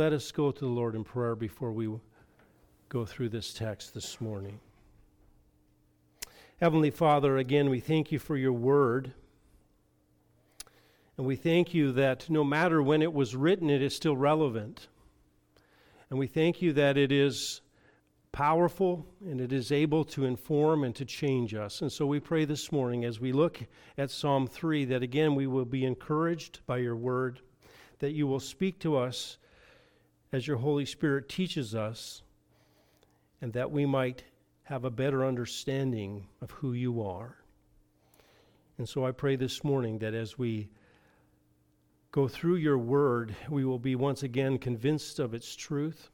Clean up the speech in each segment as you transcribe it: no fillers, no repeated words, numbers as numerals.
Let us go to the Lord in prayer before we go through this text this morning. Heavenly Father, again, we thank you for your word. And we thank you that no matter when it was written, it is still relevant. And we thank you that it is powerful and it is able to inform and to change us. And so we pray this morning as we look at Psalm 3 that again we will be encouraged by your word, that you will speak to us as your Holy Spirit teaches us, and that we might have a better understanding of who you are. And so I pray this morning that as we go through your word, we will be once again convinced of its truth,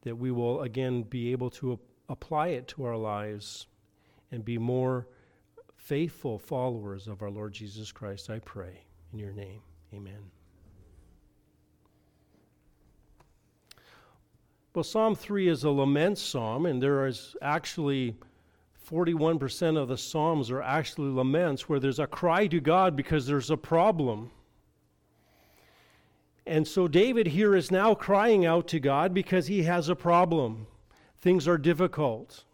that we will again be able to apply it to our lives and be more faithful followers of our Lord Jesus Christ, I pray. In your name, amen. Well, Psalm 3 is a lament psalm, and there is actually 41% of the psalms are actually laments where there's a cry to God because there's a problem. And so David here is now crying out to God because he has a problem. Things are difficult.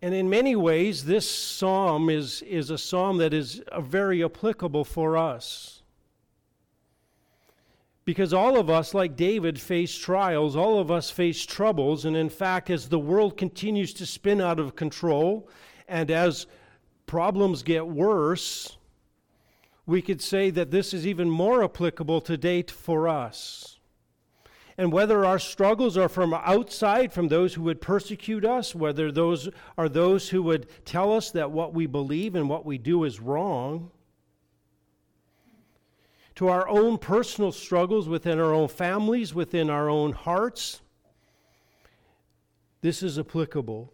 And in many ways, this psalm is a psalm that is very applicable for us. Because all of us, like David, face trials. All of us face troubles. And in fact, as the world continues to spin out of control, and as problems get worse, we could say that this is even more applicable to date for us. And whether our struggles are from outside, from those who would persecute us, whether those are those who would tell us that what we believe and what we do is wrong, to our own personal struggles within our own families, within our own hearts, this is applicable.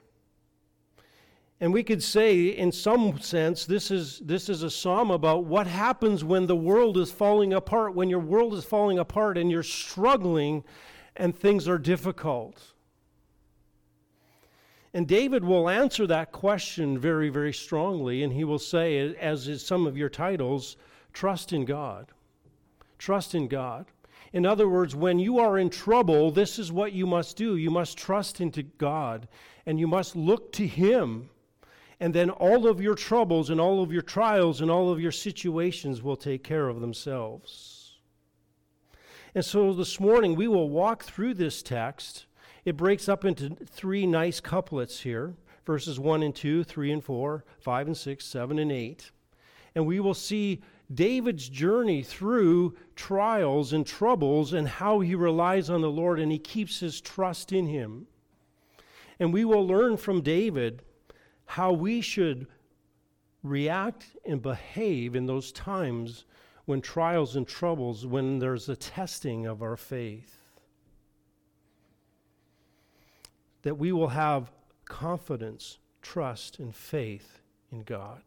And we could say, in some sense, this is a psalm about what happens when the world is falling apart, when your world is falling apart and you're struggling and things are difficult. And David will answer that question very, very strongly, and he will say, as is some of your titles, trust in God. Trust in God. In other words, when you are in trouble, this is what you must do. You must trust into God, and you must look to Him. And then all of your troubles and all of your trials and all of your situations will take care of themselves. And so this morning we will walk through this text. It breaks up into three nice couplets here. Verses 1 and 2, 3 and 4, 5 and 6, 7 and 8. And we will see David's journey through trials and troubles and how he relies on the Lord and he keeps his trust in Him. And we will learn from David how we should react and behave in those times when trials and troubles, when there's a testing of our faith. That we will have confidence, trust, and faith in God.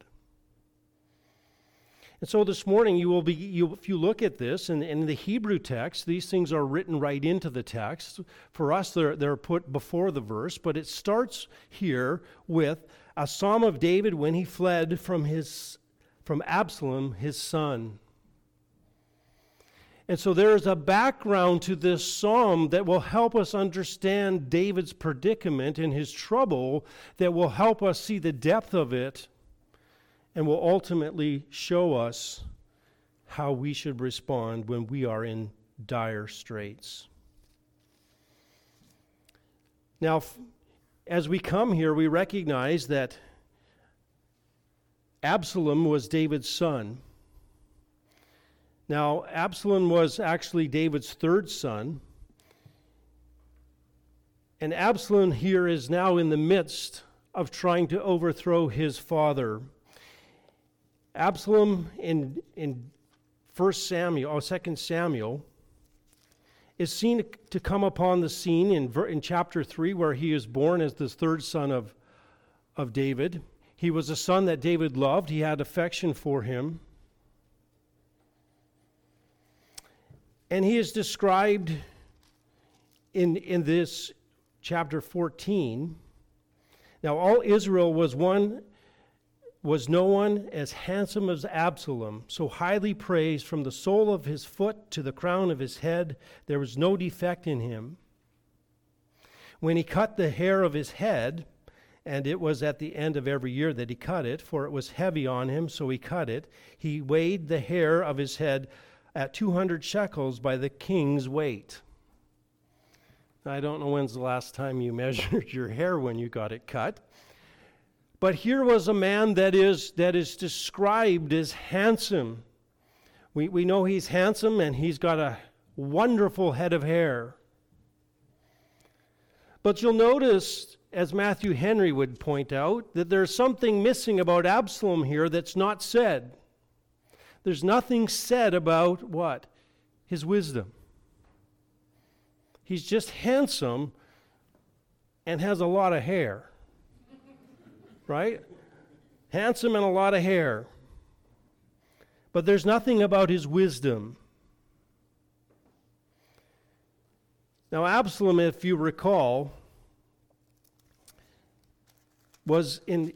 And so this morning, if you look at this, and in the Hebrew text, these things are written right into the text. For us, they're put before the verse, but it starts here with a psalm of David when he fled from Absalom, his son. And so there is a background to this psalm that will help us understand David's predicament and his trouble, that will help us see the depth of it, and will ultimately show us how we should respond when we are in dire straits. Now, as we come here, we recognize that Absalom was David's son. Now, Absalom was actually David's third son. And Absalom here is now in the midst of trying to overthrow his father. Absalom in 2 Samuel is seen to come upon the scene in chapter 3 where he is born as the third son of David. He was a son that David loved. He had affection for him. And he is described in this chapter 14. Now all Israel was one was no one as handsome as Absalom, so highly praised from the sole of his foot to the crown of his head. There was no defect in him. When he cut the hair of his head, and it was at the end of every year that he cut it, for it was heavy on him, so he cut it. He weighed the hair of his head at 200 shekels by the king's weight. I don't know when's the last time you measured your hair when you got it cut. But here was a man that is described as handsome. We know he's handsome, and he's got a wonderful head of hair. But you'll notice, as Matthew Henry would point out, that there's something missing about Absalom here that's not said. There's nothing said about what? His wisdom. He's just handsome and has a lot of hair. Right? Handsome and a lot of hair. But there's nothing about his wisdom. Now, Absalom, if you recall, was the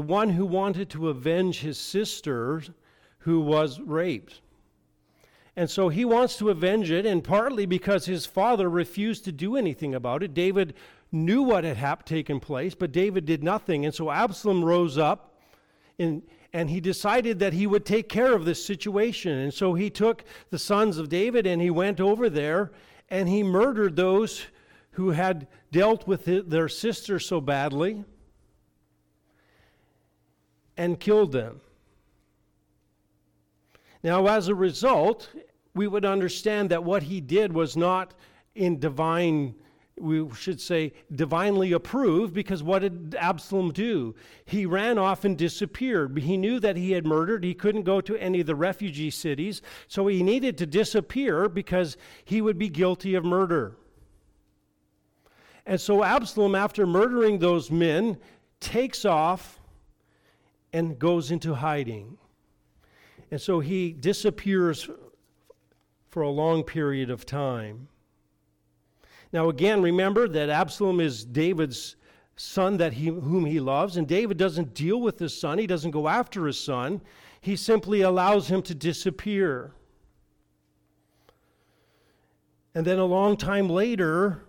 one who wanted to avenge his sister who was raped. And so he wants to avenge it, and partly because his father refused to do anything about it. David knew what had taken place, but David did nothing. And so Absalom rose up, and he decided that he would take care of this situation. And so he took the sons of David, and he went over there, and he murdered those who had dealt with their sister so badly and killed them. Now, as a result, we would understand that what he did was not divinely approved, because what did Absalom do? He ran off and disappeared. He knew that he had murdered. He couldn't go to any of the refugee cities, so he needed to disappear because he would be guilty of murder. And so Absalom, after murdering those men, takes off and goes into hiding. And so he disappears for a long period of time. Now again, remember that Absalom is David's son whom he loves, and David doesn't deal with his son. He doesn't go after his son. He simply allows him to disappear. And then a long time later,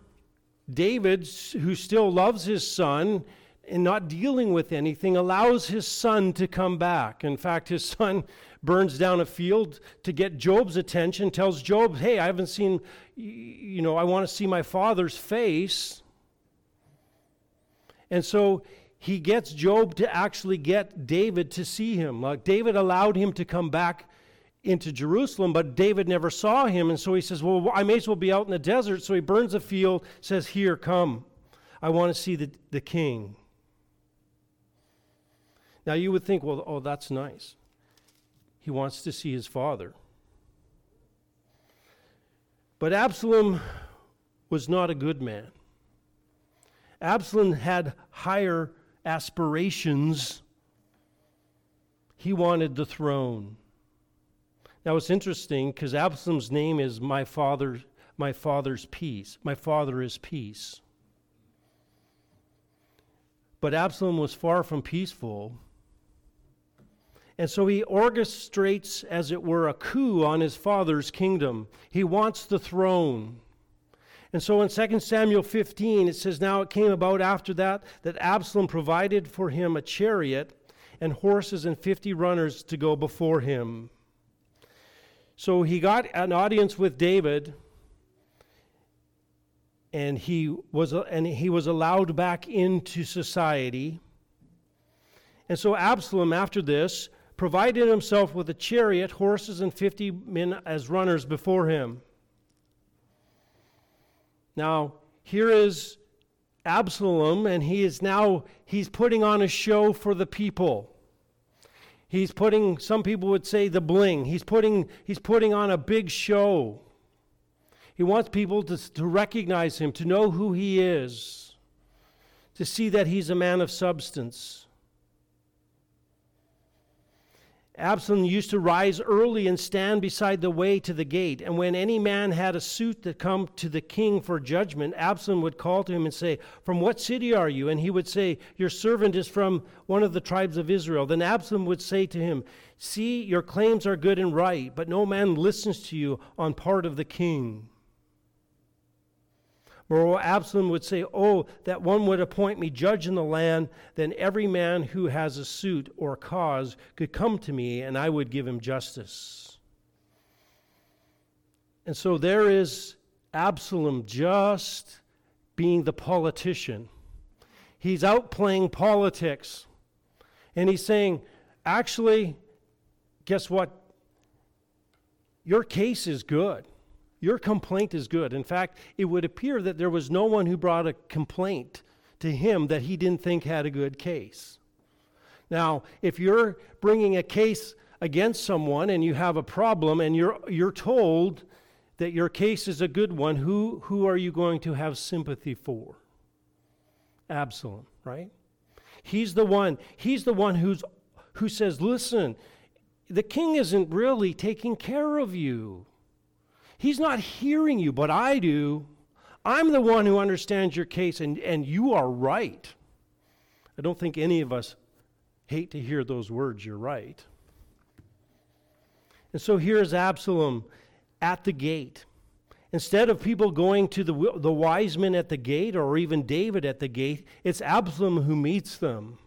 David, who still loves his son and not dealing with anything, allows his son to come back. In fact, his son burns down a field to get Job's attention, tells Job, hey, I haven't seen, I want to see my father's face. And so he gets Job to actually get David to see him. Like, David allowed him to come back into Jerusalem, but David never saw him. And so he says, well, I may as well be out in the desert. So he burns a field, says, here, come. I want to see the king. Now you would think, well, oh, that's nice. He wants to see his father. But Absalom was not a good man. Absalom had higher aspirations. He wanted the throne. Now it's interesting because Absalom's name is my father's peace. My father is peace. But Absalom was far from peaceful. And so he orchestrates, as it were, a coup on his father's kingdom. He wants the throne. And so in 2 Samuel 15, it says, now it came about after that, that Absalom provided for him a chariot and horses and 50 runners to go before him. So he got an audience with David, and he was allowed back into society. And so Absalom, after this, provided himself with a chariot, horses, and 50 men as runners before him. Now, here is Absalom, and he's putting on a show for the people. He's putting, some people would say, the bling. He's putting on a big show. He wants people to recognize him, to know who he is, to see that he's a man of substance. Absalom used to rise early and stand beside the way to the gate. And when any man had a suit that come to the king for judgment, Absalom would call to him and say, "From what city are you?" And he would say, "Your servant is from one of the tribes of Israel." Then Absalom would say to him, "See, your claims are good and right, but no man listens to you on part of the king." Moreover, Absalom would say, "Oh, that one would appoint me judge in the land, then every man who has a suit or cause could come to me, and I would give him justice." And so there is Absalom just being the politician. He's out playing politics, and he's saying, actually, guess what? Your case is good. Your complaint is good. In fact, it would appear that there was no one who brought a complaint to him that he didn't think had a good case. Now, if you're bringing a case against someone and you have a problem and you're told that your case is a good one, who are you going to have sympathy for? Absalom, right? He's the one who says, "Listen, the king isn't really taking care of you. He's not hearing you, but I do. I'm the one who understands your case, and you are right." I don't think any of us hate to hear those words, "You're right." And so here's Absalom at the gate. Instead of people going to the wise men at the gate or even David at the gate, it's Absalom who meets them.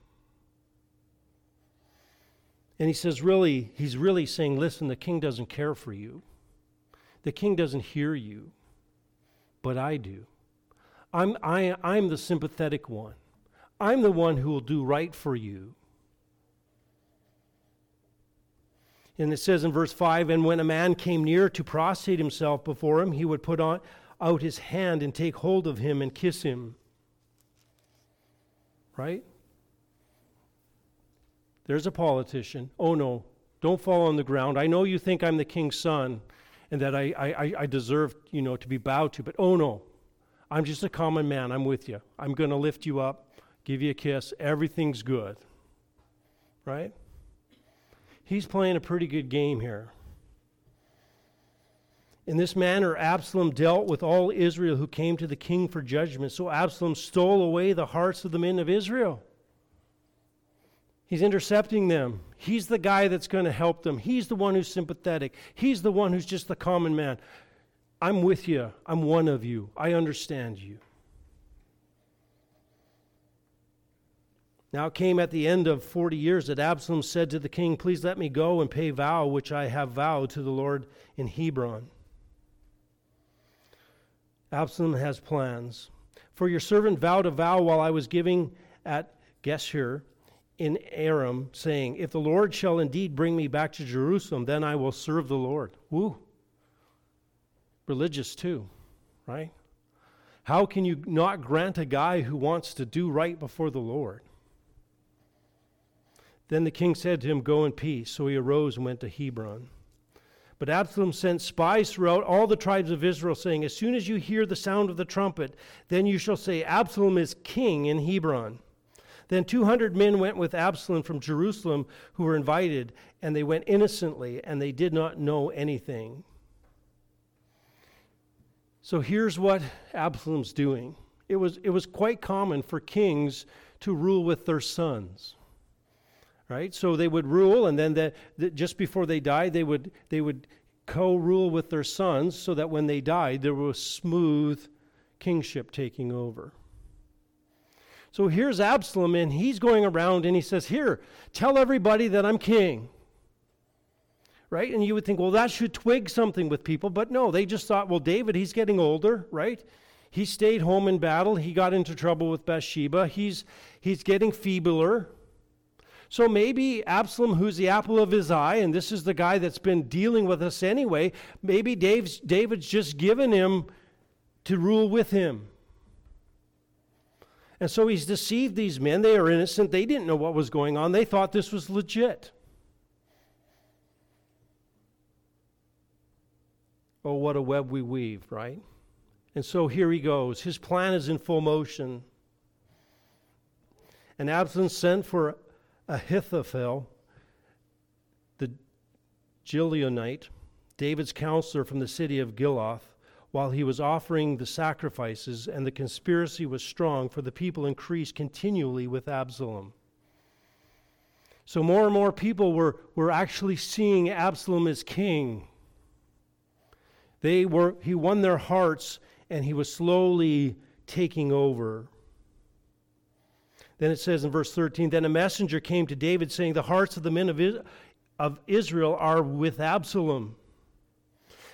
And he says, he's really saying, "Listen, the king doesn't care for you. The king doesn't hear you, but I do. I'm the sympathetic one. I'm the one who will do right for you." And it says in verse 5, "And when a man came near to prostrate himself before him, he would put out his hand and take hold of him and kiss him." Right? There's a politician. "Oh no, don't fall on the ground. I know you think I'm the king's son, and that I deserve, to be bowed to, but oh no, I'm just a common man. I'm with you. I'm going to lift you up, give you a kiss. Everything's good." Right? He's playing a pretty good game here. In this manner, Absalom dealt with all Israel who came to the king for judgment. So Absalom stole away the hearts of the men of Israel. He's intercepting them. He's the guy that's going to help them. He's the one who's sympathetic. He's the one who's just the common man. "I'm with you. I'm one of you. I understand you." Now it came at the end of 40 years that Absalom said to the king, "Please let me go and pay vow which I have vowed to the Lord in Hebron." Absalom has plans. "For your servant vowed a vow while I was giving at Geshur in Aram, saying, 'If the Lord shall indeed bring me back to Jerusalem, then I will serve the Lord.'" Woo. Religious too, right? How can you not grant a guy who wants to do right before the Lord? "Then the king said to him, 'Go in peace.' So he arose and went to Hebron. But Absalom sent spies throughout all the tribes of Israel, saying, 'As soon as you hear the sound of the trumpet, then you shall say, Absalom is king in Hebron.' Then 200 men went with Absalom from Jerusalem who were invited, and they went innocently, and they did not know anything." So here's what Absalom's doing. It was quite common for kings to rule with their sons, right? So they would rule, and then just before they died, they would co-rule with their sons so that when they died, there was smooth kingship taking over. So here's Absalom, and he's going around, and he says, "Here, tell everybody that I'm king." Right? And you would think, well, that should twig something with people. But no, they just thought, well, David, he's getting older, right? He stayed home in battle. He got into trouble with Bathsheba. He's getting feebler. So maybe Absalom, who's the apple of his eye, and this is the guy that's been dealing with us anyway, maybe David's just given him to rule with him. And so he's deceived these men. They are innocent. They didn't know what was going on. They thought this was legit. Oh, what a web we weave, right? And so here he goes. His plan is in full motion. And Absalom sent for Ahithophel, the Gileonite, David's counselor from the city of Giloth, while he was offering the sacrifices, and the conspiracy was strong, for the people increased continually with Absalom. So more and more people were actually seeing Absalom as king. He won their hearts, and he was slowly taking over. Then it says in verse 13, then a messenger came to David saying, the hearts of the men of Israel are with Absalom.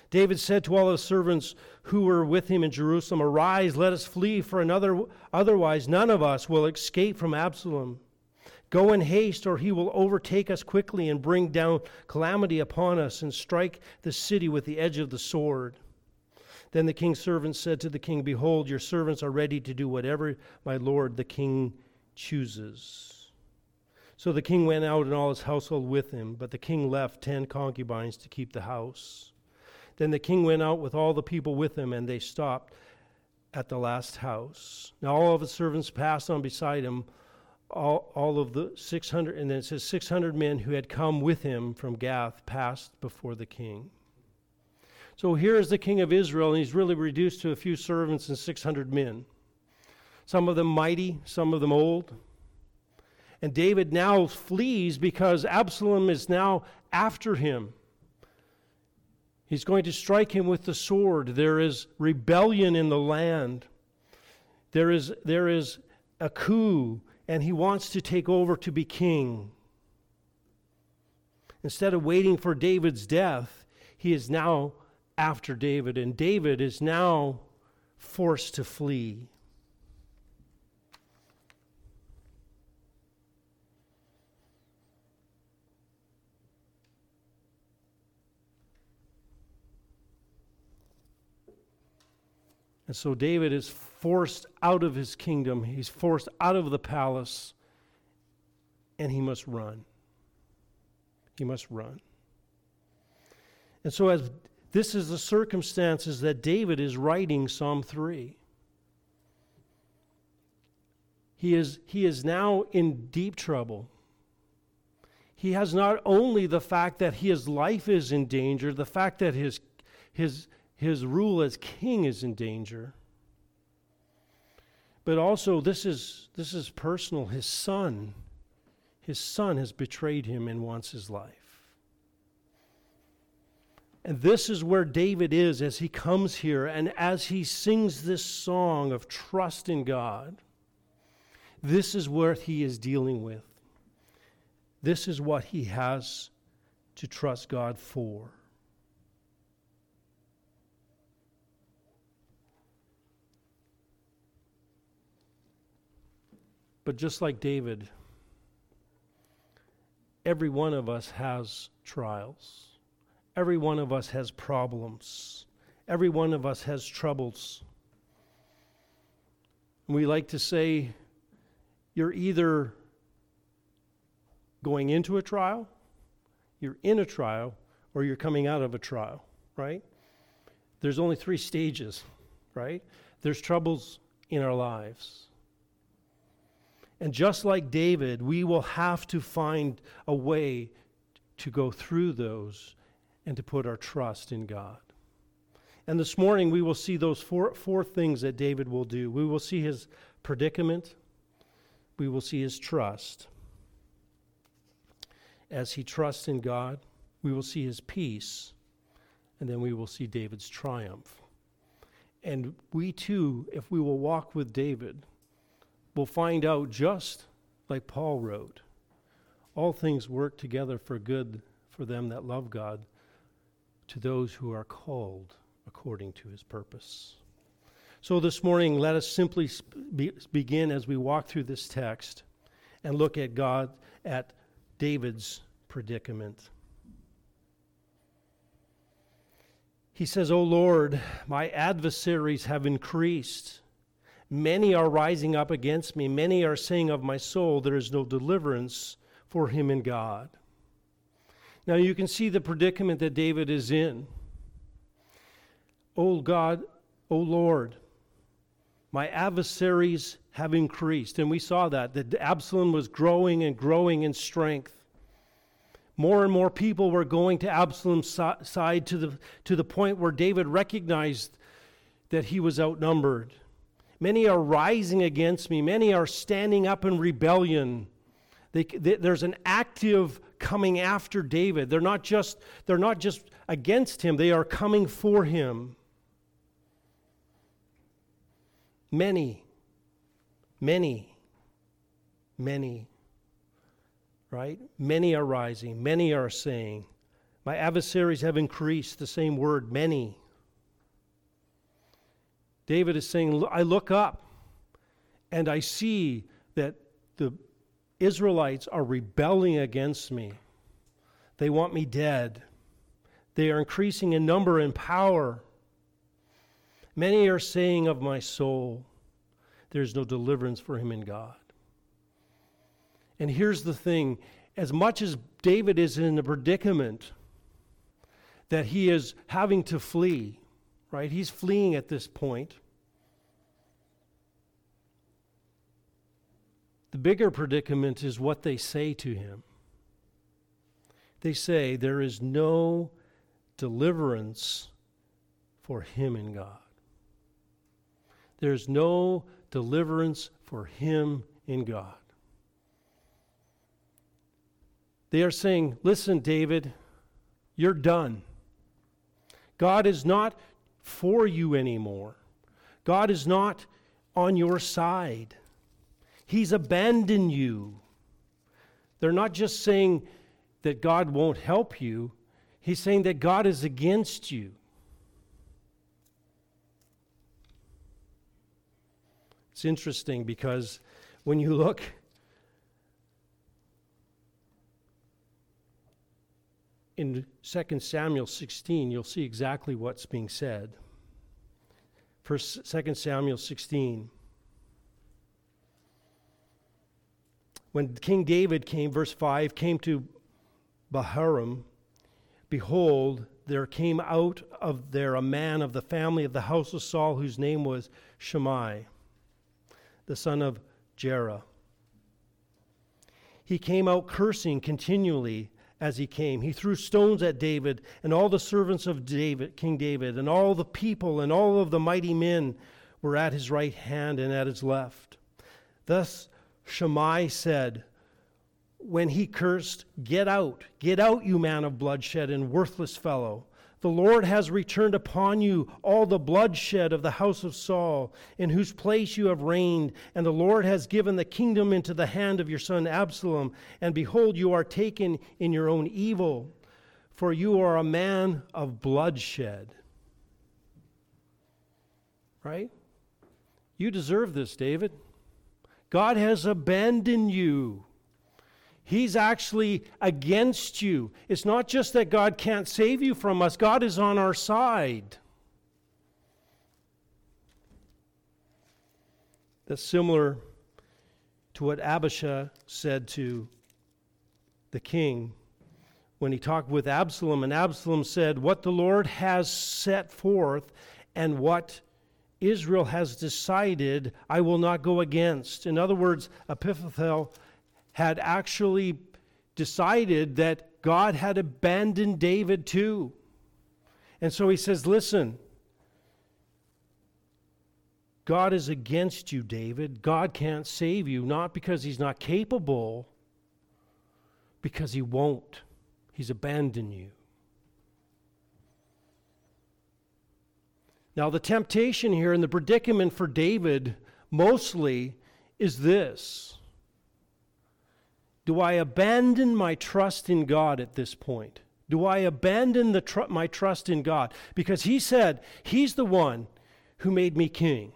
David said to all his servants who were with him in Jerusalem, arise, let us flee, for otherwise none of us will escape from Absalom. Go in haste, or he will overtake us quickly and bring down calamity upon us and strike the city with the edge of the sword. Then the king's servants said to the king, behold, your servants are ready to do whatever my lord the king chooses. So the king went out and all his household with him, but the king left 10 concubines to keep the house. Then the king went out with all the people with him, and they stopped at the last house. Now all of his servants passed on beside him, all of the 600, and then it says 600 men who had come with him from Gath passed before the king. So here is the king of Israel, and he's really reduced to a few servants and 600 men. Some of them mighty, some of them old. And David now flees because Absalom is now after him. He's going to strike him with the sword. There is rebellion in the land. There is a coup, and he wants to take over to be king. Instead of waiting for David's death, he is now after David, and David is now forced to flee. And so David is forced out of his kingdom. He's forced out of the palace, and he must run. He must run. And so as this is the circumstances that David is writing Psalm 3. He is now in deep trouble. He has not only the fact that his life is in danger, the fact that his rule as king is in danger. But also this is personal. His son has betrayed him and wants his life. And this is where David is as he comes here and as he sings this song of trust in God. This is what he is dealing with. This is what he has to trust God for. But just like David, every one of us has trials. Every one of us has problems. Every one of us has troubles. We like to say, you're either going into a trial, you're in a trial, or you're coming out of a trial, right? There's only 3 stages, right? There's troubles in our lives. And just like David, we will have to find a way to go through those and to put our trust in God. And this morning we will see those four things that David will do. We will see his predicament. We will see his trust as he trusts in God. We will see his peace. And then we will see David's triumph. And we too, if we will walk with David, we'll find out, just like Paul wrote, all things work together for good for them that love God, to those who are called according to his purpose. So this morning, let us simply begin as we walk through this text and look at God, at David's predicament. He says, O Lord, my adversaries have increased. Many are rising up against me. Many are saying of my soul, there is no deliverance for him in God. Now you can see the predicament that David is in. O God, O Lord, my adversaries have increased. And we saw that Absalom was growing and growing in strength. more and more people were going to Absalom's side to the point where David recognized that he was outnumbered. Many are rising against me. Many are standing up in rebellion. There's an active coming after David. They're not just against him. They are coming for him. Many. Right? Many are rising. Many are saying, my adversaries have increased. The same word, many. David is saying, I look up and I see that the Israelites are rebelling against me. They want me dead. They are increasing in number and power. Many are saying of my soul, there's no deliverance for him in God. And here's the thing, as much as David is in the predicament that he is having to flee, right? He's fleeing at this point. The bigger predicament is what they say to him. They say, there is no deliverance for him in God. There's no deliverance for him in God. They are saying, listen, David, you're done. God is not for you anymore. God is not on your side. He's abandoned you. They're not just saying that God won't help you. He's saying that God is against you. It's interesting because when you look in 2 Samuel 16, you'll see exactly what's being said. First, 2 Samuel 16. When King David came, verse 5, came to Bahurim, behold, there came out of there a man of the family of the house of Saul, whose name was Shimei, the son of Jerah. He came out cursing continually. As he came, he threw stones at David and all the servants of David, King David, and all the people and all of the mighty men were at his right hand and at his left. Thus Shimei said, when he cursed, get out, you man of bloodshed and worthless fellow. The Lord has returned upon you all the bloodshed of the house of Saul, in whose place you have reigned, and the Lord has given the kingdom into the hand of your son Absalom, and behold, you are taken in your own evil, for you are a man of bloodshed. Right? You deserve this, David. God has abandoned you. He's actually against you. It's not just that God can't save you from us. God is on our side. That's similar to what Abishai said to the king when he talked with Absalom. And Absalom said, what the Lord has set forth and what Israel has decided, I will not go against. In other words, Ahithophel had actually decided that God had abandoned David too. And so he says, listen, God is against you, David. God can't save you, not because he's not capable, because he won't. He's abandoned you. Now the temptation here and the predicament for David mostly is this. Do I abandon my trust in God at this point? Do I abandon my trust in God? Because he said, he's the one who made me king.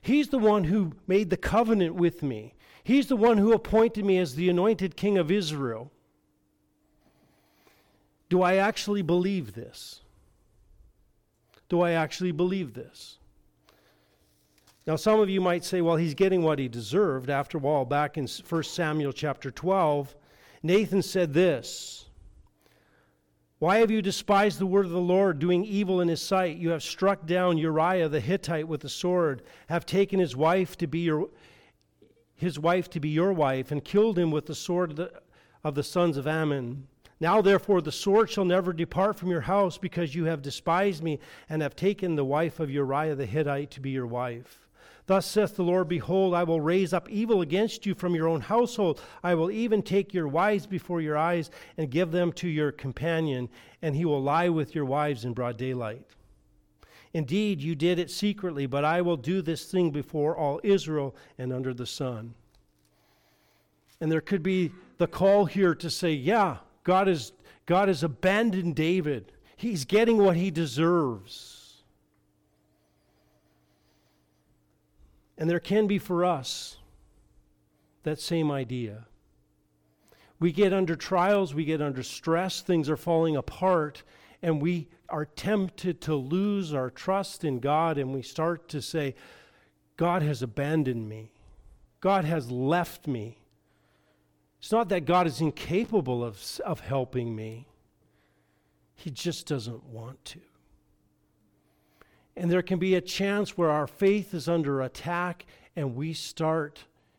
He's the one who made the covenant with me. He's the one who appointed me as the anointed king of Israel. Do I actually believe this? Do I actually believe this? Now, some of you might say, well, he's getting what he deserved. After all, back in 1 Samuel chapter 12, Nathan said this, why have you despised the word of the Lord, doing evil in his sight? You have struck down Uriah the Hittite with the sword, have taken his wife to be your wife, and killed him with the sword of the sons of Ammon. Now therefore the sword shall never depart from your house, because you have despised me and have taken the wife of Uriah the Hittite to be your wife. Thus saith the Lord, behold, I will raise up evil against you from your own household. I will even take your wives before your eyes and give them to your companion, and he will lie with your wives in broad daylight. Indeed, you did it secretly, but I will do this thing before all Israel and under the sun. And there could be the call here to say, yeah, God has abandoned David. He's getting what he deserves. And there can be for us that same idea. We get under trials, we get under stress, things are falling apart, and we are tempted to lose our trust in God, and we start to say, God has abandoned me. God has left me. It's not that God is incapable of helping me. He just doesn't want to. And there can be a chance where our faith is under attack and we start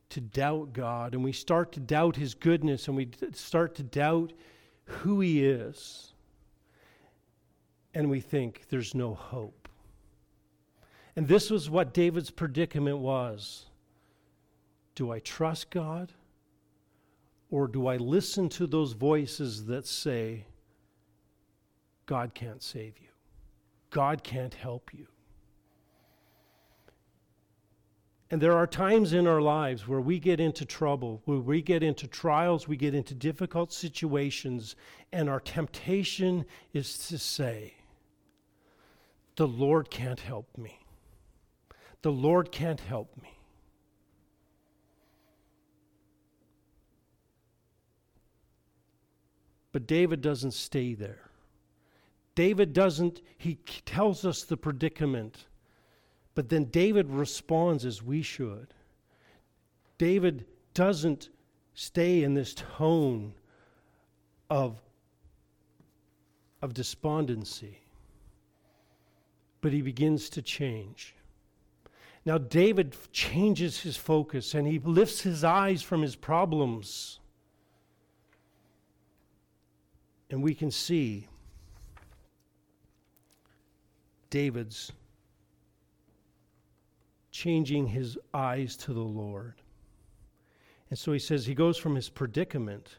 to doubt God, and we start to doubt his goodness, and we start to doubt who he is. And we think there's no hope. And this was what David's predicament was. Do I trust God, or do I listen to those voices that say, God can't save you? God can't help you. And there are times in our lives where we get into trouble, where we get into trials, we get into difficult situations, and our temptation is to say, the Lord can't help me. The Lord can't help me. But David doesn't stay there. He tells us the predicament, but then David responds as we should. David doesn't stay in this tone of despondency, but he begins to change. Now David changes his focus, and he lifts his eyes from his problems, and we can see David's changing his eyes to the Lord. And so he says he goes from his predicament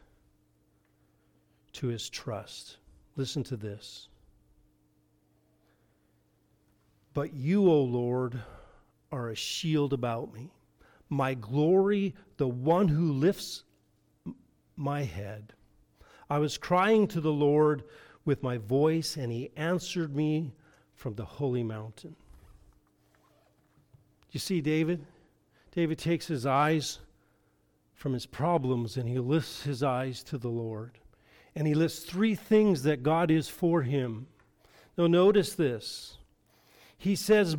to his trust. Listen to this. But you, O Lord, are a shield about me, my glory, the one who lifts my head. I was crying to the Lord with my voice, and he answered me from the holy mountain. You see David? David takes his eyes from his problems and he lifts his eyes to the Lord. And he lists three things that God is for him. Now notice this. He says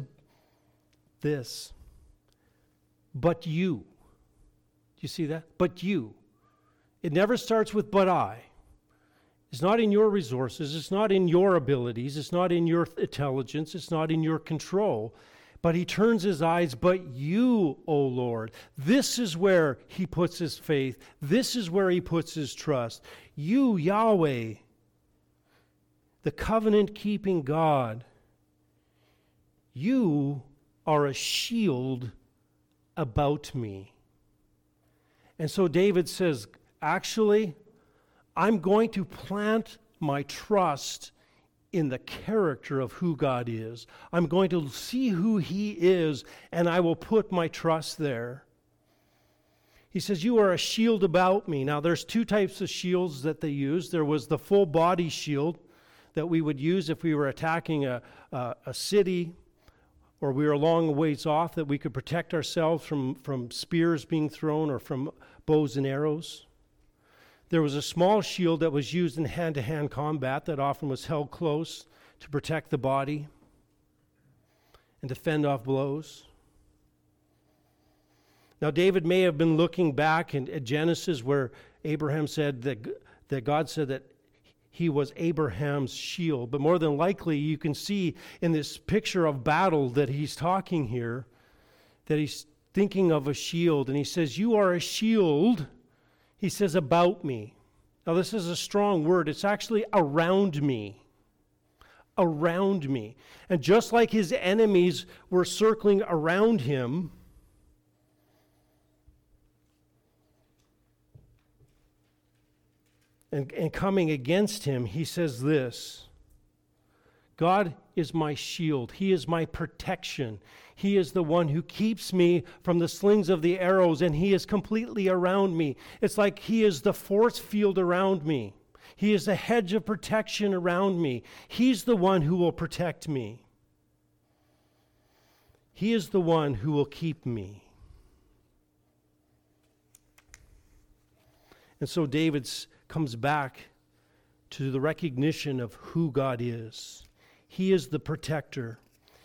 this, but you. Do you see that? But you. It never starts with but I. It's not in your resources, it's not in your abilities, it's not in your intelligence, it's not in your control. But he turns his eyes, but you, O Lord. This is where he puts his faith. This is where he puts his trust. You, Yahweh, the covenant-keeping God, you are a shield about me. And so David says, actually, I'm going to plant my trust in the character of who God is. I'm going to see who he is, and I will put my trust there. He says, you are a shield about me. Now, there's two types of shields that they use. There was the full body shield that we would use if we were attacking a city, or we were a long ways off, that we could protect ourselves from spears being thrown or from bows and arrows. There was a small shield that was used in hand-to-hand combat that often was held close to protect the body and to fend off blows. Now, David may have been looking back at Genesis, where Abraham said that God said that he was Abraham's shield. But more than likely, you can see in this picture of battle that he's talking here, that he's thinking of a shield. And he says, you are a shield. He says, about me. Now, this is a strong word. It's actually around me. Around me. And just like his enemies were circling around him, and coming against him, he says this: God is my shield. He is my protection. He is the one who keeps me from the slings of the arrows, and he is completely around me. It's like he is the force field around me. He is the hedge of protection around me. He's the one who will protect me. He is the one who will keep me. And so David's comes back to the recognition of who God is. He is the protector.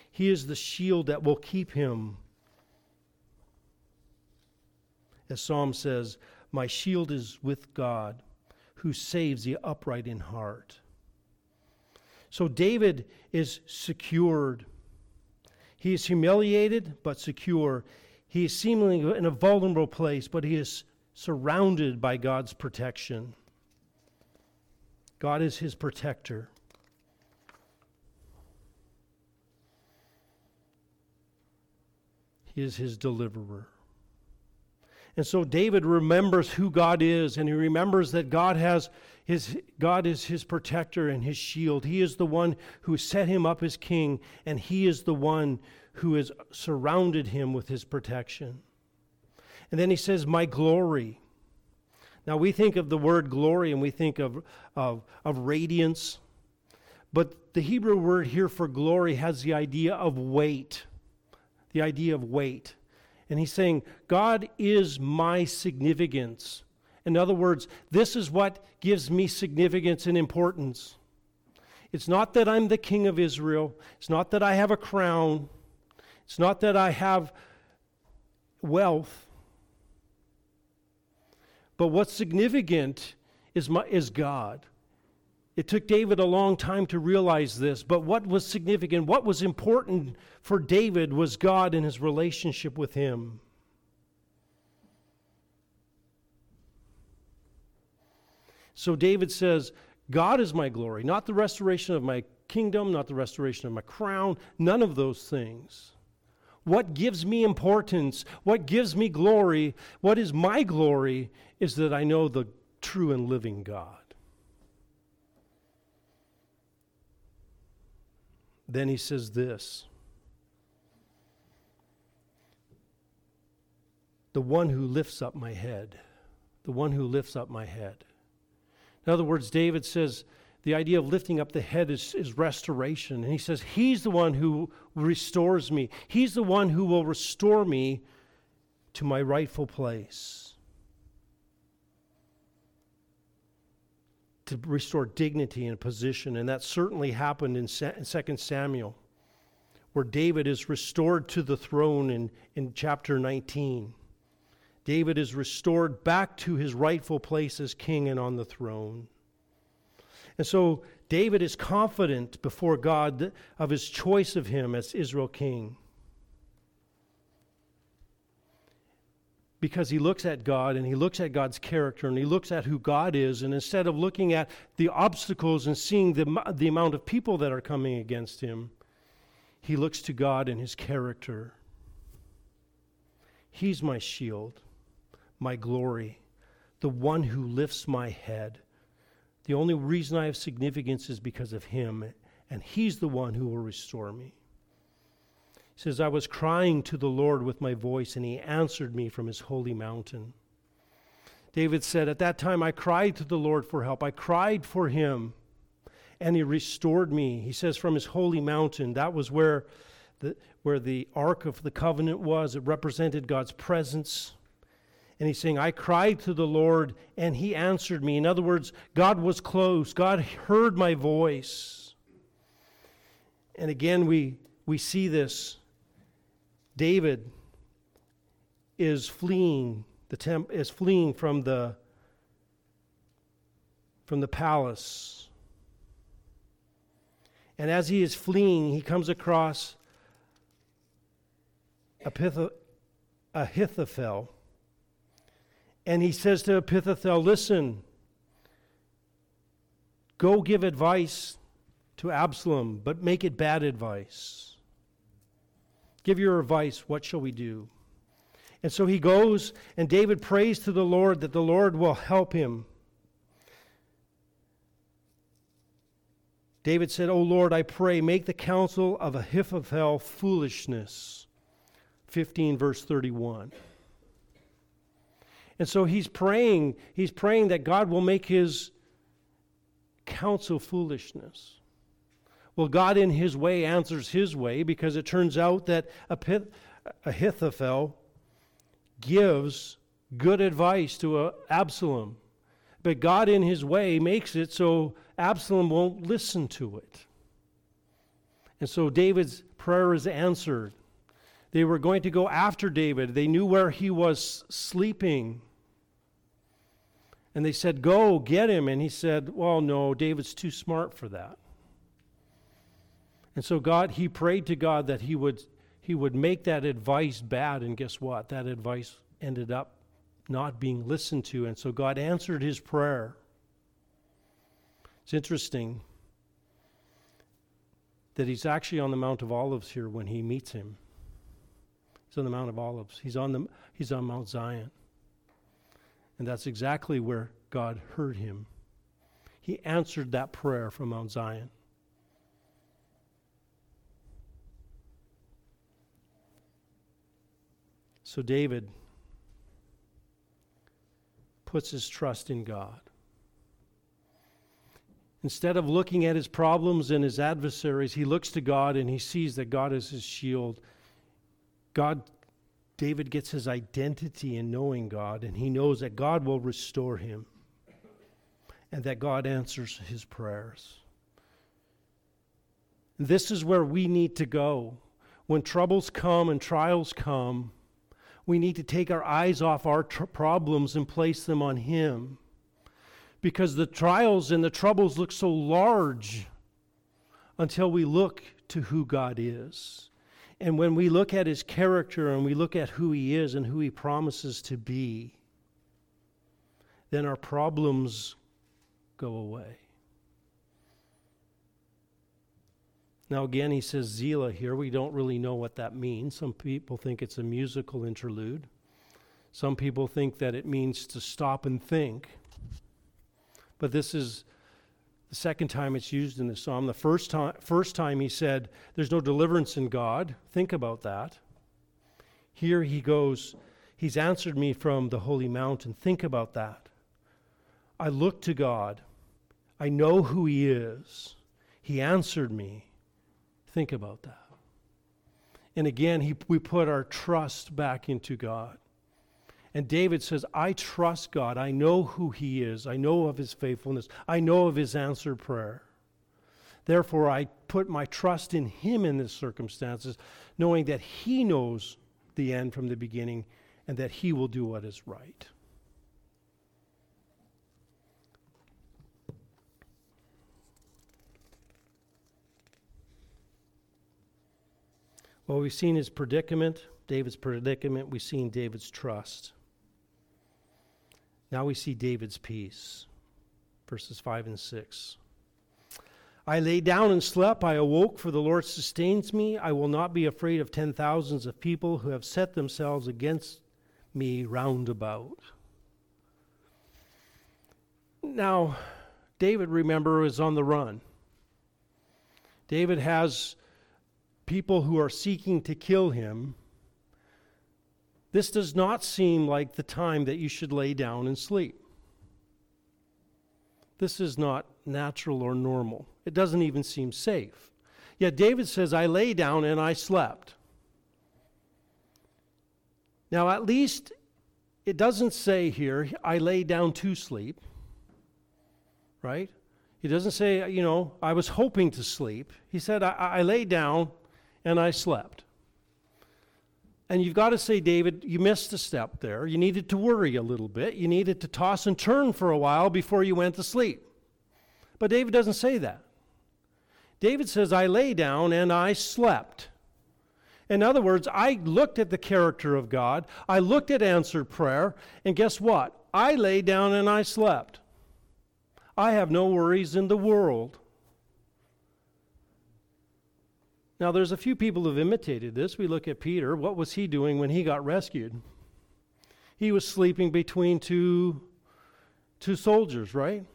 He is the shield that will keep him. As Psalm says, my shield is with God, who saves the upright in heart. So David is secured. He is humiliated, but secure. He is seemingly in a vulnerable place, but he is surrounded by God's protection. God is his protector. He is his deliverer. And so David remembers who God is, and he remembers that God is his protector and his shield. He is the one who set him up as king, and he is the one who has surrounded him with his protection. And then he says, my glory. Now, we think of the word glory and we think of radiance. But the Hebrew word here for glory has the idea of weight. The idea of weight. And he's saying, God is my significance. In other words, this is what gives me significance and importance. It's not that I'm the king of Israel. It's not that I have a crown. It's not that I have wealth. But what's significant is God. It took David a long time to realize this, but what was significant, what was important for David was God and his relationship with him. So David says, God is my glory, not the restoration of my kingdom, not the restoration of my crown, none of those things. What gives me importance, what gives me glory, what is my glory, is that I know the true and living God. Then he says this: the one who lifts up my head, the one who lifts up my head. In other words, David says the idea of lifting up the head is restoration. And he says, he's the one who restores me. He's the one who will restore me to my rightful place. To restore dignity and position. And that certainly happened in 2 Samuel, where David is restored to the throne in chapter 19. David is restored back to his rightful place as king and on the throne. And so David is confident before God of his choice of him as Israel king, because he looks at God and he looks at God's character and he looks at who God is. And instead of looking at the obstacles and seeing the amount of people that are coming against him, he looks to God and his character. He's my shield, my glory, the one who lifts my head. The only reason I have significance is because of him, and he's the one who will restore me. He says, I was crying to the Lord with my voice, and he answered me from his holy mountain. David said, at that time I cried to the Lord for help. I cried for him, and he restored me. He says, from his holy mountain. That was where the Ark of the Covenant was. It represented God's presence. And he's saying, I cried to the Lord, and he answered me. In other words, God was close. God heard my voice. And again, we see this. David is fleeing. is fleeing from the palace. And as he is fleeing, he comes across Ahithophel. And he says to Ahithophel, listen, Go give advice to Absalom, but make it bad advice. Give your advice, what shall we do? And so he goes, and David prays to the Lord that the Lord will help him. David said, O Lord, I pray, make the counsel of Ahithophel foolishness. 15 verse 31. And so he's praying that God will make his counsel foolishness. Well, God in his way answers his way, because it turns out that Ahithophel gives good advice to Absalom. But God in his way makes it so Absalom won't listen to it. And so David's prayer is answered. They were going to go after David. They knew where he was sleeping. And they said, go get him. And he said, well, no, David's too smart for that. And so he prayed to God that he would make that advice bad. And guess what? That advice ended up not being listened to. And so God answered his prayer. It's interesting that he's actually on the Mount of Olives here when he meets him. He's on the Mount of Olives. He's on Mount Zion. And that's exactly where God heard him. He answered that prayer from Mount Zion. So David puts his trust in God. Instead of looking at his problems and his adversaries, he looks to God and he sees that God is his shield. David gets his identity in knowing God, and he knows that God will restore him and that God answers his prayers. This is where we need to go. When troubles come and trials come, we need to take our eyes off our problems and place them on him, because the trials and the troubles look so large until we look to who God is. And when we look at his character and we look at who he is and who he promises to be, then our problems go away. Now again, he says Zelah here. We don't really know what that means. Some people think it's a musical interlude. Some people think that it means to stop and think. But this is the second time it's used in the psalm. The first time he said, there's no deliverance in God. Think about that. Here he goes, he's answered me from the holy mountain. Think about that. I look to God. I know who he is. He answered me. Think about that. And again, we put our trust back into God. And David says, I trust God. I know who he is. I know of his faithfulness. I know of his answered prayer. Therefore, I put my trust in him in these circumstances, knowing that he knows the end from the beginning and that he will do what is right. Well, we've seen his predicament, David's predicament. We've seen David's trust. Now we see David's peace, verses 5 and 6. I lay down and slept, I awoke, for the Lord sustains me. I will not be afraid of 10,000s of people who have set themselves against me round about. Now, David, remember, is on the run. David has people who are seeking to kill him. This does not seem like the time that you should lay down and sleep. This is not natural or normal. It doesn't even seem safe. Yet David says, I lay down and I slept. Now, at least it doesn't say here, I lay down to sleep, right? He doesn't say, I was hoping to sleep. He said, I lay down and I slept. And you've got to say, David, you missed a step there. You needed to worry a little bit. You needed to toss and turn for a while before you went to sleep. But David doesn't say that. David says, I lay down and I slept. In other words, I looked at the character of God. I looked at answered prayer. And guess what? I lay down and I slept. I have no worries in the world. Now, there's a few people who have imitated this. We look at Peter. What was he doing when he got rescued? He was sleeping between two soldiers, right?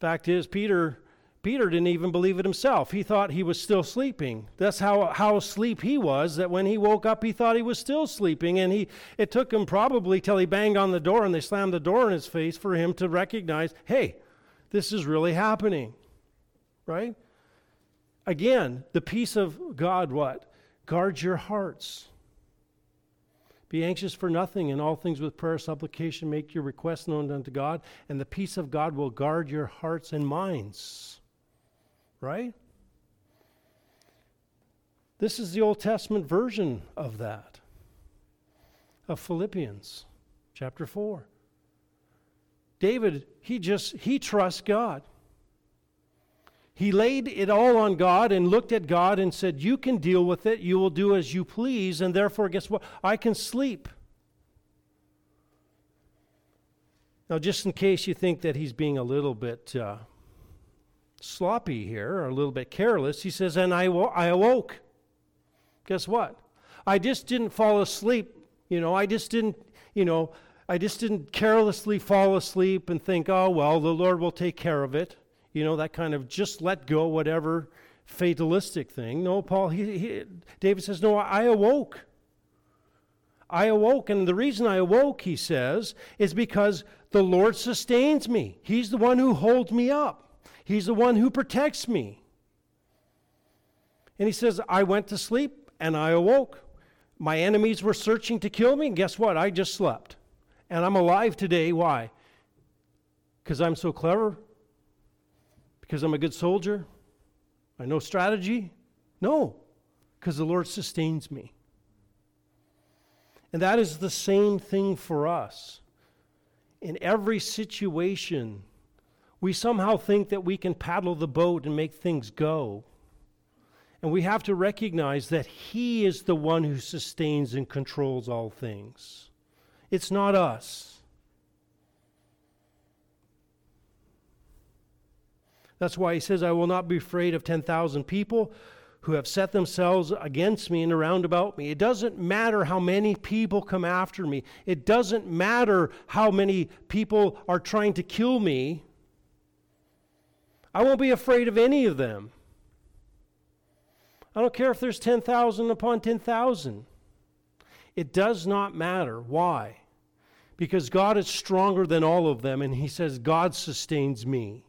Fact is, Peter didn't even believe it himself. He thought he was still sleeping. That's how asleep he was, that when he woke up, he thought he was still sleeping. And it took him probably till he banged on the door and they slammed the door in his face for him to recognize, hey, this is really happening, right? Again, the peace of God, what? Guard your hearts. Be anxious for nothing, and all things with prayer, supplication, make your requests known unto God, and the peace of God will guard your hearts and minds. Right? This is the Old Testament version of that, of Philippians chapter 4. David, he trusts God. He laid it all on God and looked at God and said, you can deal with it. You will do as you please. And therefore, guess what? I can sleep. Now, just in case you think that he's being a little bit sloppy here or a little bit careless, he says, and I awoke. Guess what? I just didn't fall asleep. I just didn't carelessly fall asleep and think, oh, well, the Lord will take care of it. You know, that kind of just let go, whatever fatalistic thing. No, Paul, David says, no, I awoke. I awoke. And the reason I awoke, he says, is because the Lord sustains me. He's the one who holds me up. He's the one who protects me. And he says, I went to sleep and I awoke. My enemies were searching to kill me. And guess what? I just slept. And I'm alive today. Why? Because I'm so clever? Because I'm a good soldier? I know strategy? No, because the Lord sustains me. And that is the same thing for us. In every situation, we somehow think that we can paddle the boat and make things go. And we have to recognize that He is the one who sustains and controls all things. It's not us. That's why he says, I will not be afraid of 10,000 people who have set themselves against me and around about me. It doesn't matter how many people come after me. It doesn't matter how many people are trying to kill me. I won't be afraid of any of them. I don't care if there's 10,000 upon 10,000. It does not matter. Why? Because God is stronger than all of them, and he says, God sustains me.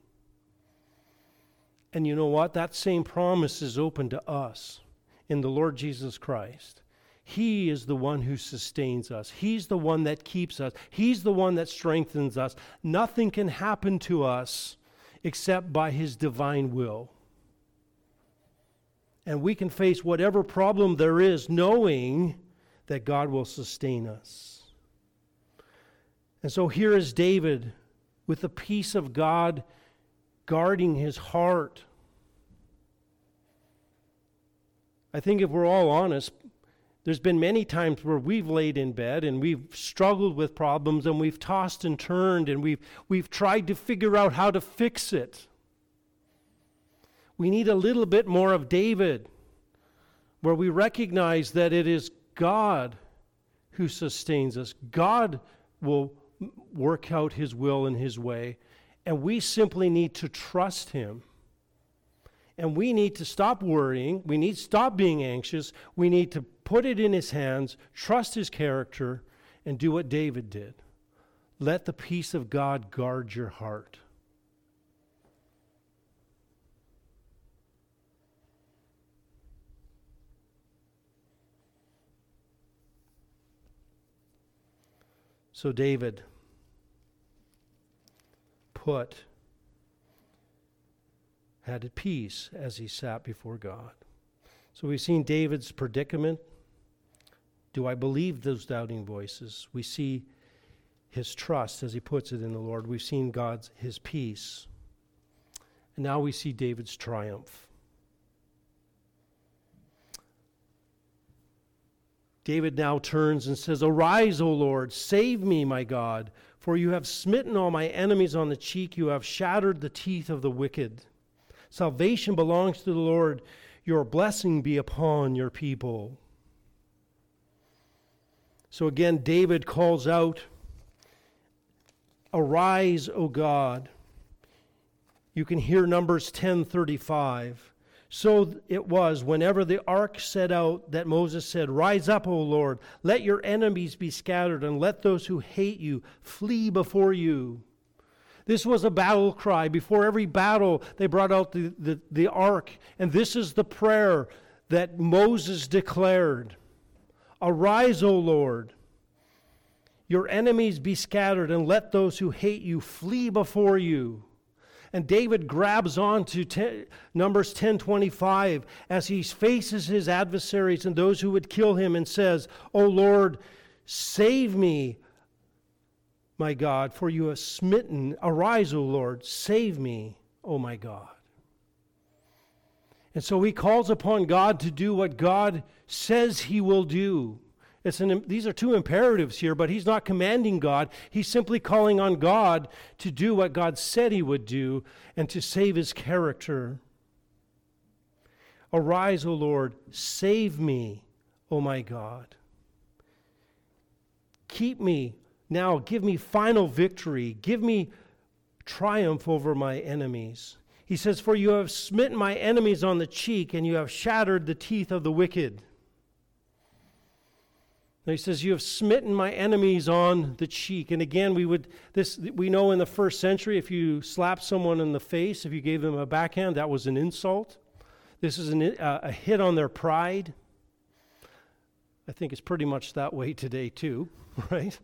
And you know what? That same promise is open to us in the Lord Jesus Christ. He is the one who sustains us. He's the one that keeps us. He's the one that strengthens us. Nothing can happen to us except by His divine will. And we can face whatever problem there is knowing that God will sustain us. And so here is David with the peace of God guarding his heart. I think if we're all honest, there's been many times where we've laid in bed and we've struggled with problems and we've tossed and turned and we've tried to figure out how to fix it. We need a little bit more of David, where we recognize that it is God who sustains us. God will work out His will in His way. And we simply need to trust Him. And we need to stop worrying. We need to stop being anxious. We need to put it in His hands, trust His character, and do what David did. Let the peace of God guard your heart. So David had peace as he sat before God. So we've seen David's predicament. Do I believe those doubting voices? We see his trust as he puts it in the Lord. We've seen His peace. And now we see David's triumph. David now turns and says, Arise, O Lord, save me, my God, For you have smitten all my enemies on the cheek. You have shattered the teeth of the wicked. Salvation belongs to the Lord. Your blessing be upon your people. So again, David calls out, arise, O God. You can hear Numbers 10:35. So it was whenever the ark set out that Moses said, rise up, O Lord, let your enemies be scattered and let those who hate you flee before you. This was a battle cry. Before every battle, they brought out the ark. And this is the prayer that Moses declared. Arise, O Lord. Your enemies be scattered and let those who hate you flee before you. And David grabs on to Numbers 10:25 as he faces his adversaries and those who would kill him and says, O Lord, save me, my God, for you have smitten. Arise, O Lord, save me, O my God. And so he calls upon God to do what God says he will do. These are two imperatives here, but he's not commanding God. He's simply calling on God to do what God said he would do and to save his character. Arise, O Lord, save me, O my God. Keep me now, give me final victory. Give me triumph over my enemies. He says, for you have smitten my enemies on the cheek and you have shattered the teeth of the wicked. Now he says, you have smitten my enemies on the cheek. And again, we know in the first century, if you slapped someone in the face, if you gave them a backhand, that was an insult. This is a hit on their pride. I think it's pretty much that way today too, right?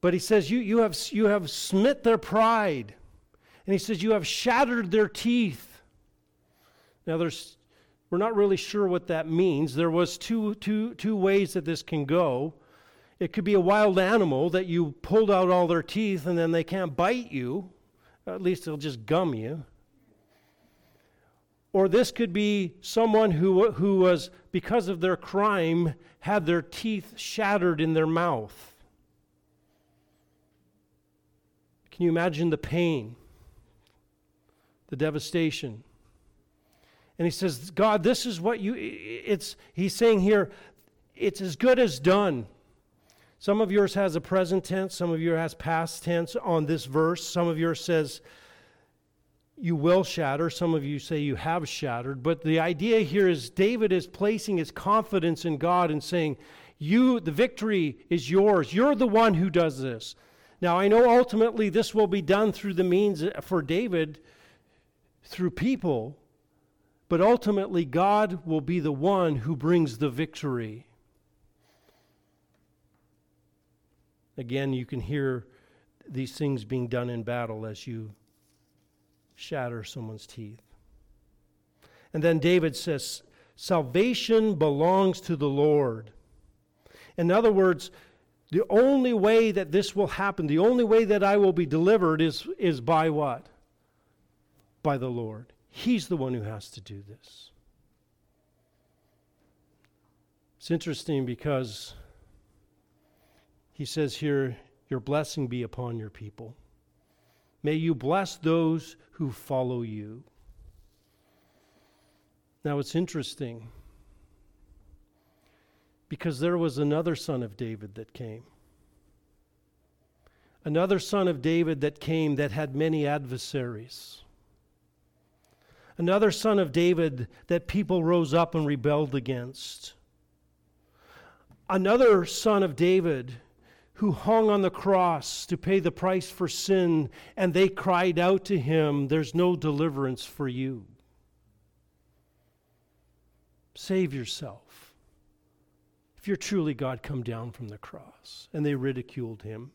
But he says, you have smit their pride. And he says, you have shattered their teeth. Now we're not really sure what that means. There was two ways that this can go. It could be a wild animal that you pulled out all their teeth and then they can't bite you. At least they'll just gum you. Or this could be someone who was, because of their crime, had their teeth shattered in their mouth. Can you imagine the pain, the devastation? And he says, God, this is what he's saying here, it's as good as done. Some of yours has a present tense, some of yours has past tense on this verse. Some of yours says, you will shatter. Some of you say you have shattered. But the idea here is David is placing his confidence in God and saying, the victory is yours. You're the one who does this. Now, I know ultimately this will be done through the means for David, through people, but ultimately, God will be the one who brings the victory. Again, you can hear these things being done in battle as you shatter someone's teeth. And then David says, salvation belongs to the Lord. In other words, the only way that this will happen, the only way that I will be delivered is by what? By the Lord. He's the one who has to do this. It's interesting because he says here, your blessing be upon your people. May you bless those who follow you. Now it's interesting because there was another son of David that came. Another son of David that came that had many adversaries. Another son of David that people rose up and rebelled against. Another son of David who hung on the cross to pay the price for sin, and they cried out to him, there's no deliverance for you. Save yourself. If you're truly God, come down from the cross. And they ridiculed him.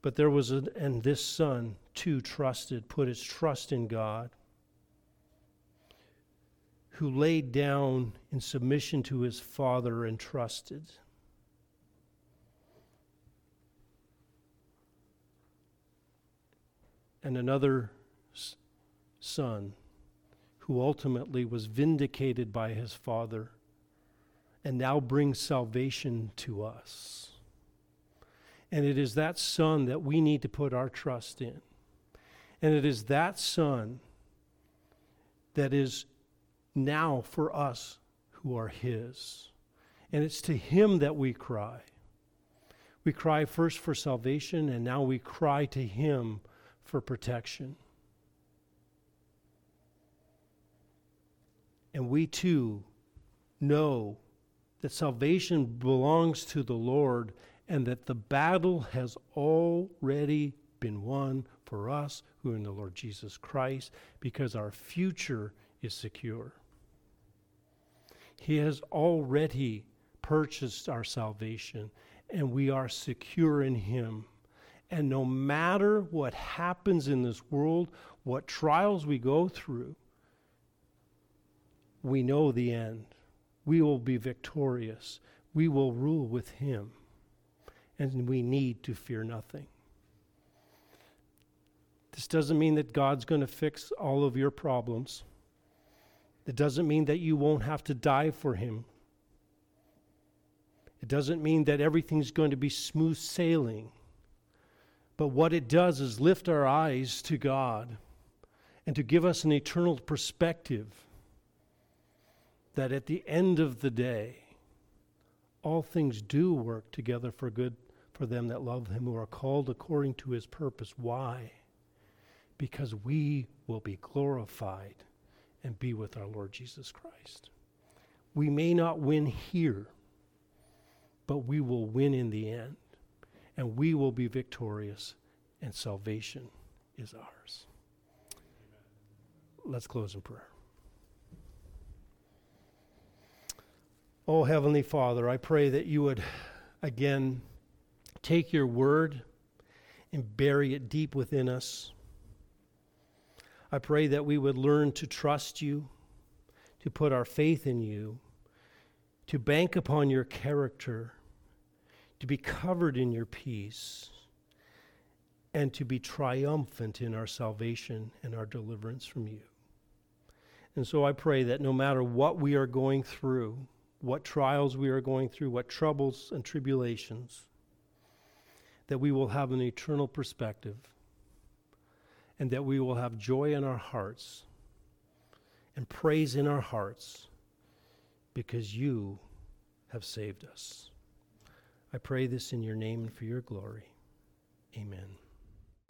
But there was, and this son too trusted, put his trust in God, who laid down in submission to his father and trusted. And another son who ultimately was vindicated by his father and now brings salvation to us. And it is that Son that we need to put our trust in. And it is that Son that is now for us who are His. And it's to Him that we cry. We cry first for salvation, and now we cry to Him for protection. And we too know that salvation belongs to the Lord, and that the battle has already been won for us who are in the Lord Jesus Christ, because our future is secure. He has already purchased our salvation, and we are secure in Him. And no matter what happens in this world, what trials we go through, we know the end. We will be victorious. We will rule with Him. And we need to fear nothing. This doesn't mean that God's going to fix all of your problems. It doesn't mean that you won't have to die for Him. It doesn't mean that everything's going to be smooth sailing. But what it does is lift our eyes to God and to give us an eternal perspective that at the end of the day, all things do work together for good for them that love Him, who are called according to His purpose. Why? Because we will be glorified and be with our Lord Jesus Christ. We may not win here, but we will win in the end, and we will be victorious, and salvation is ours. Let's close in prayer. Oh, Heavenly Father, I pray that you would again take your word and bury it deep within us. I pray that we would learn to trust you, to put our faith in you, to bank upon your character, to be covered in your peace, and to be triumphant in our salvation and our deliverance from you. And so I pray that no matter what we are going through, what trials we are going through, what troubles and tribulations, that we will have an eternal perspective, and that we will have joy in our hearts and praise in our hearts, because you have saved us. I pray this in your name and for your glory. Amen.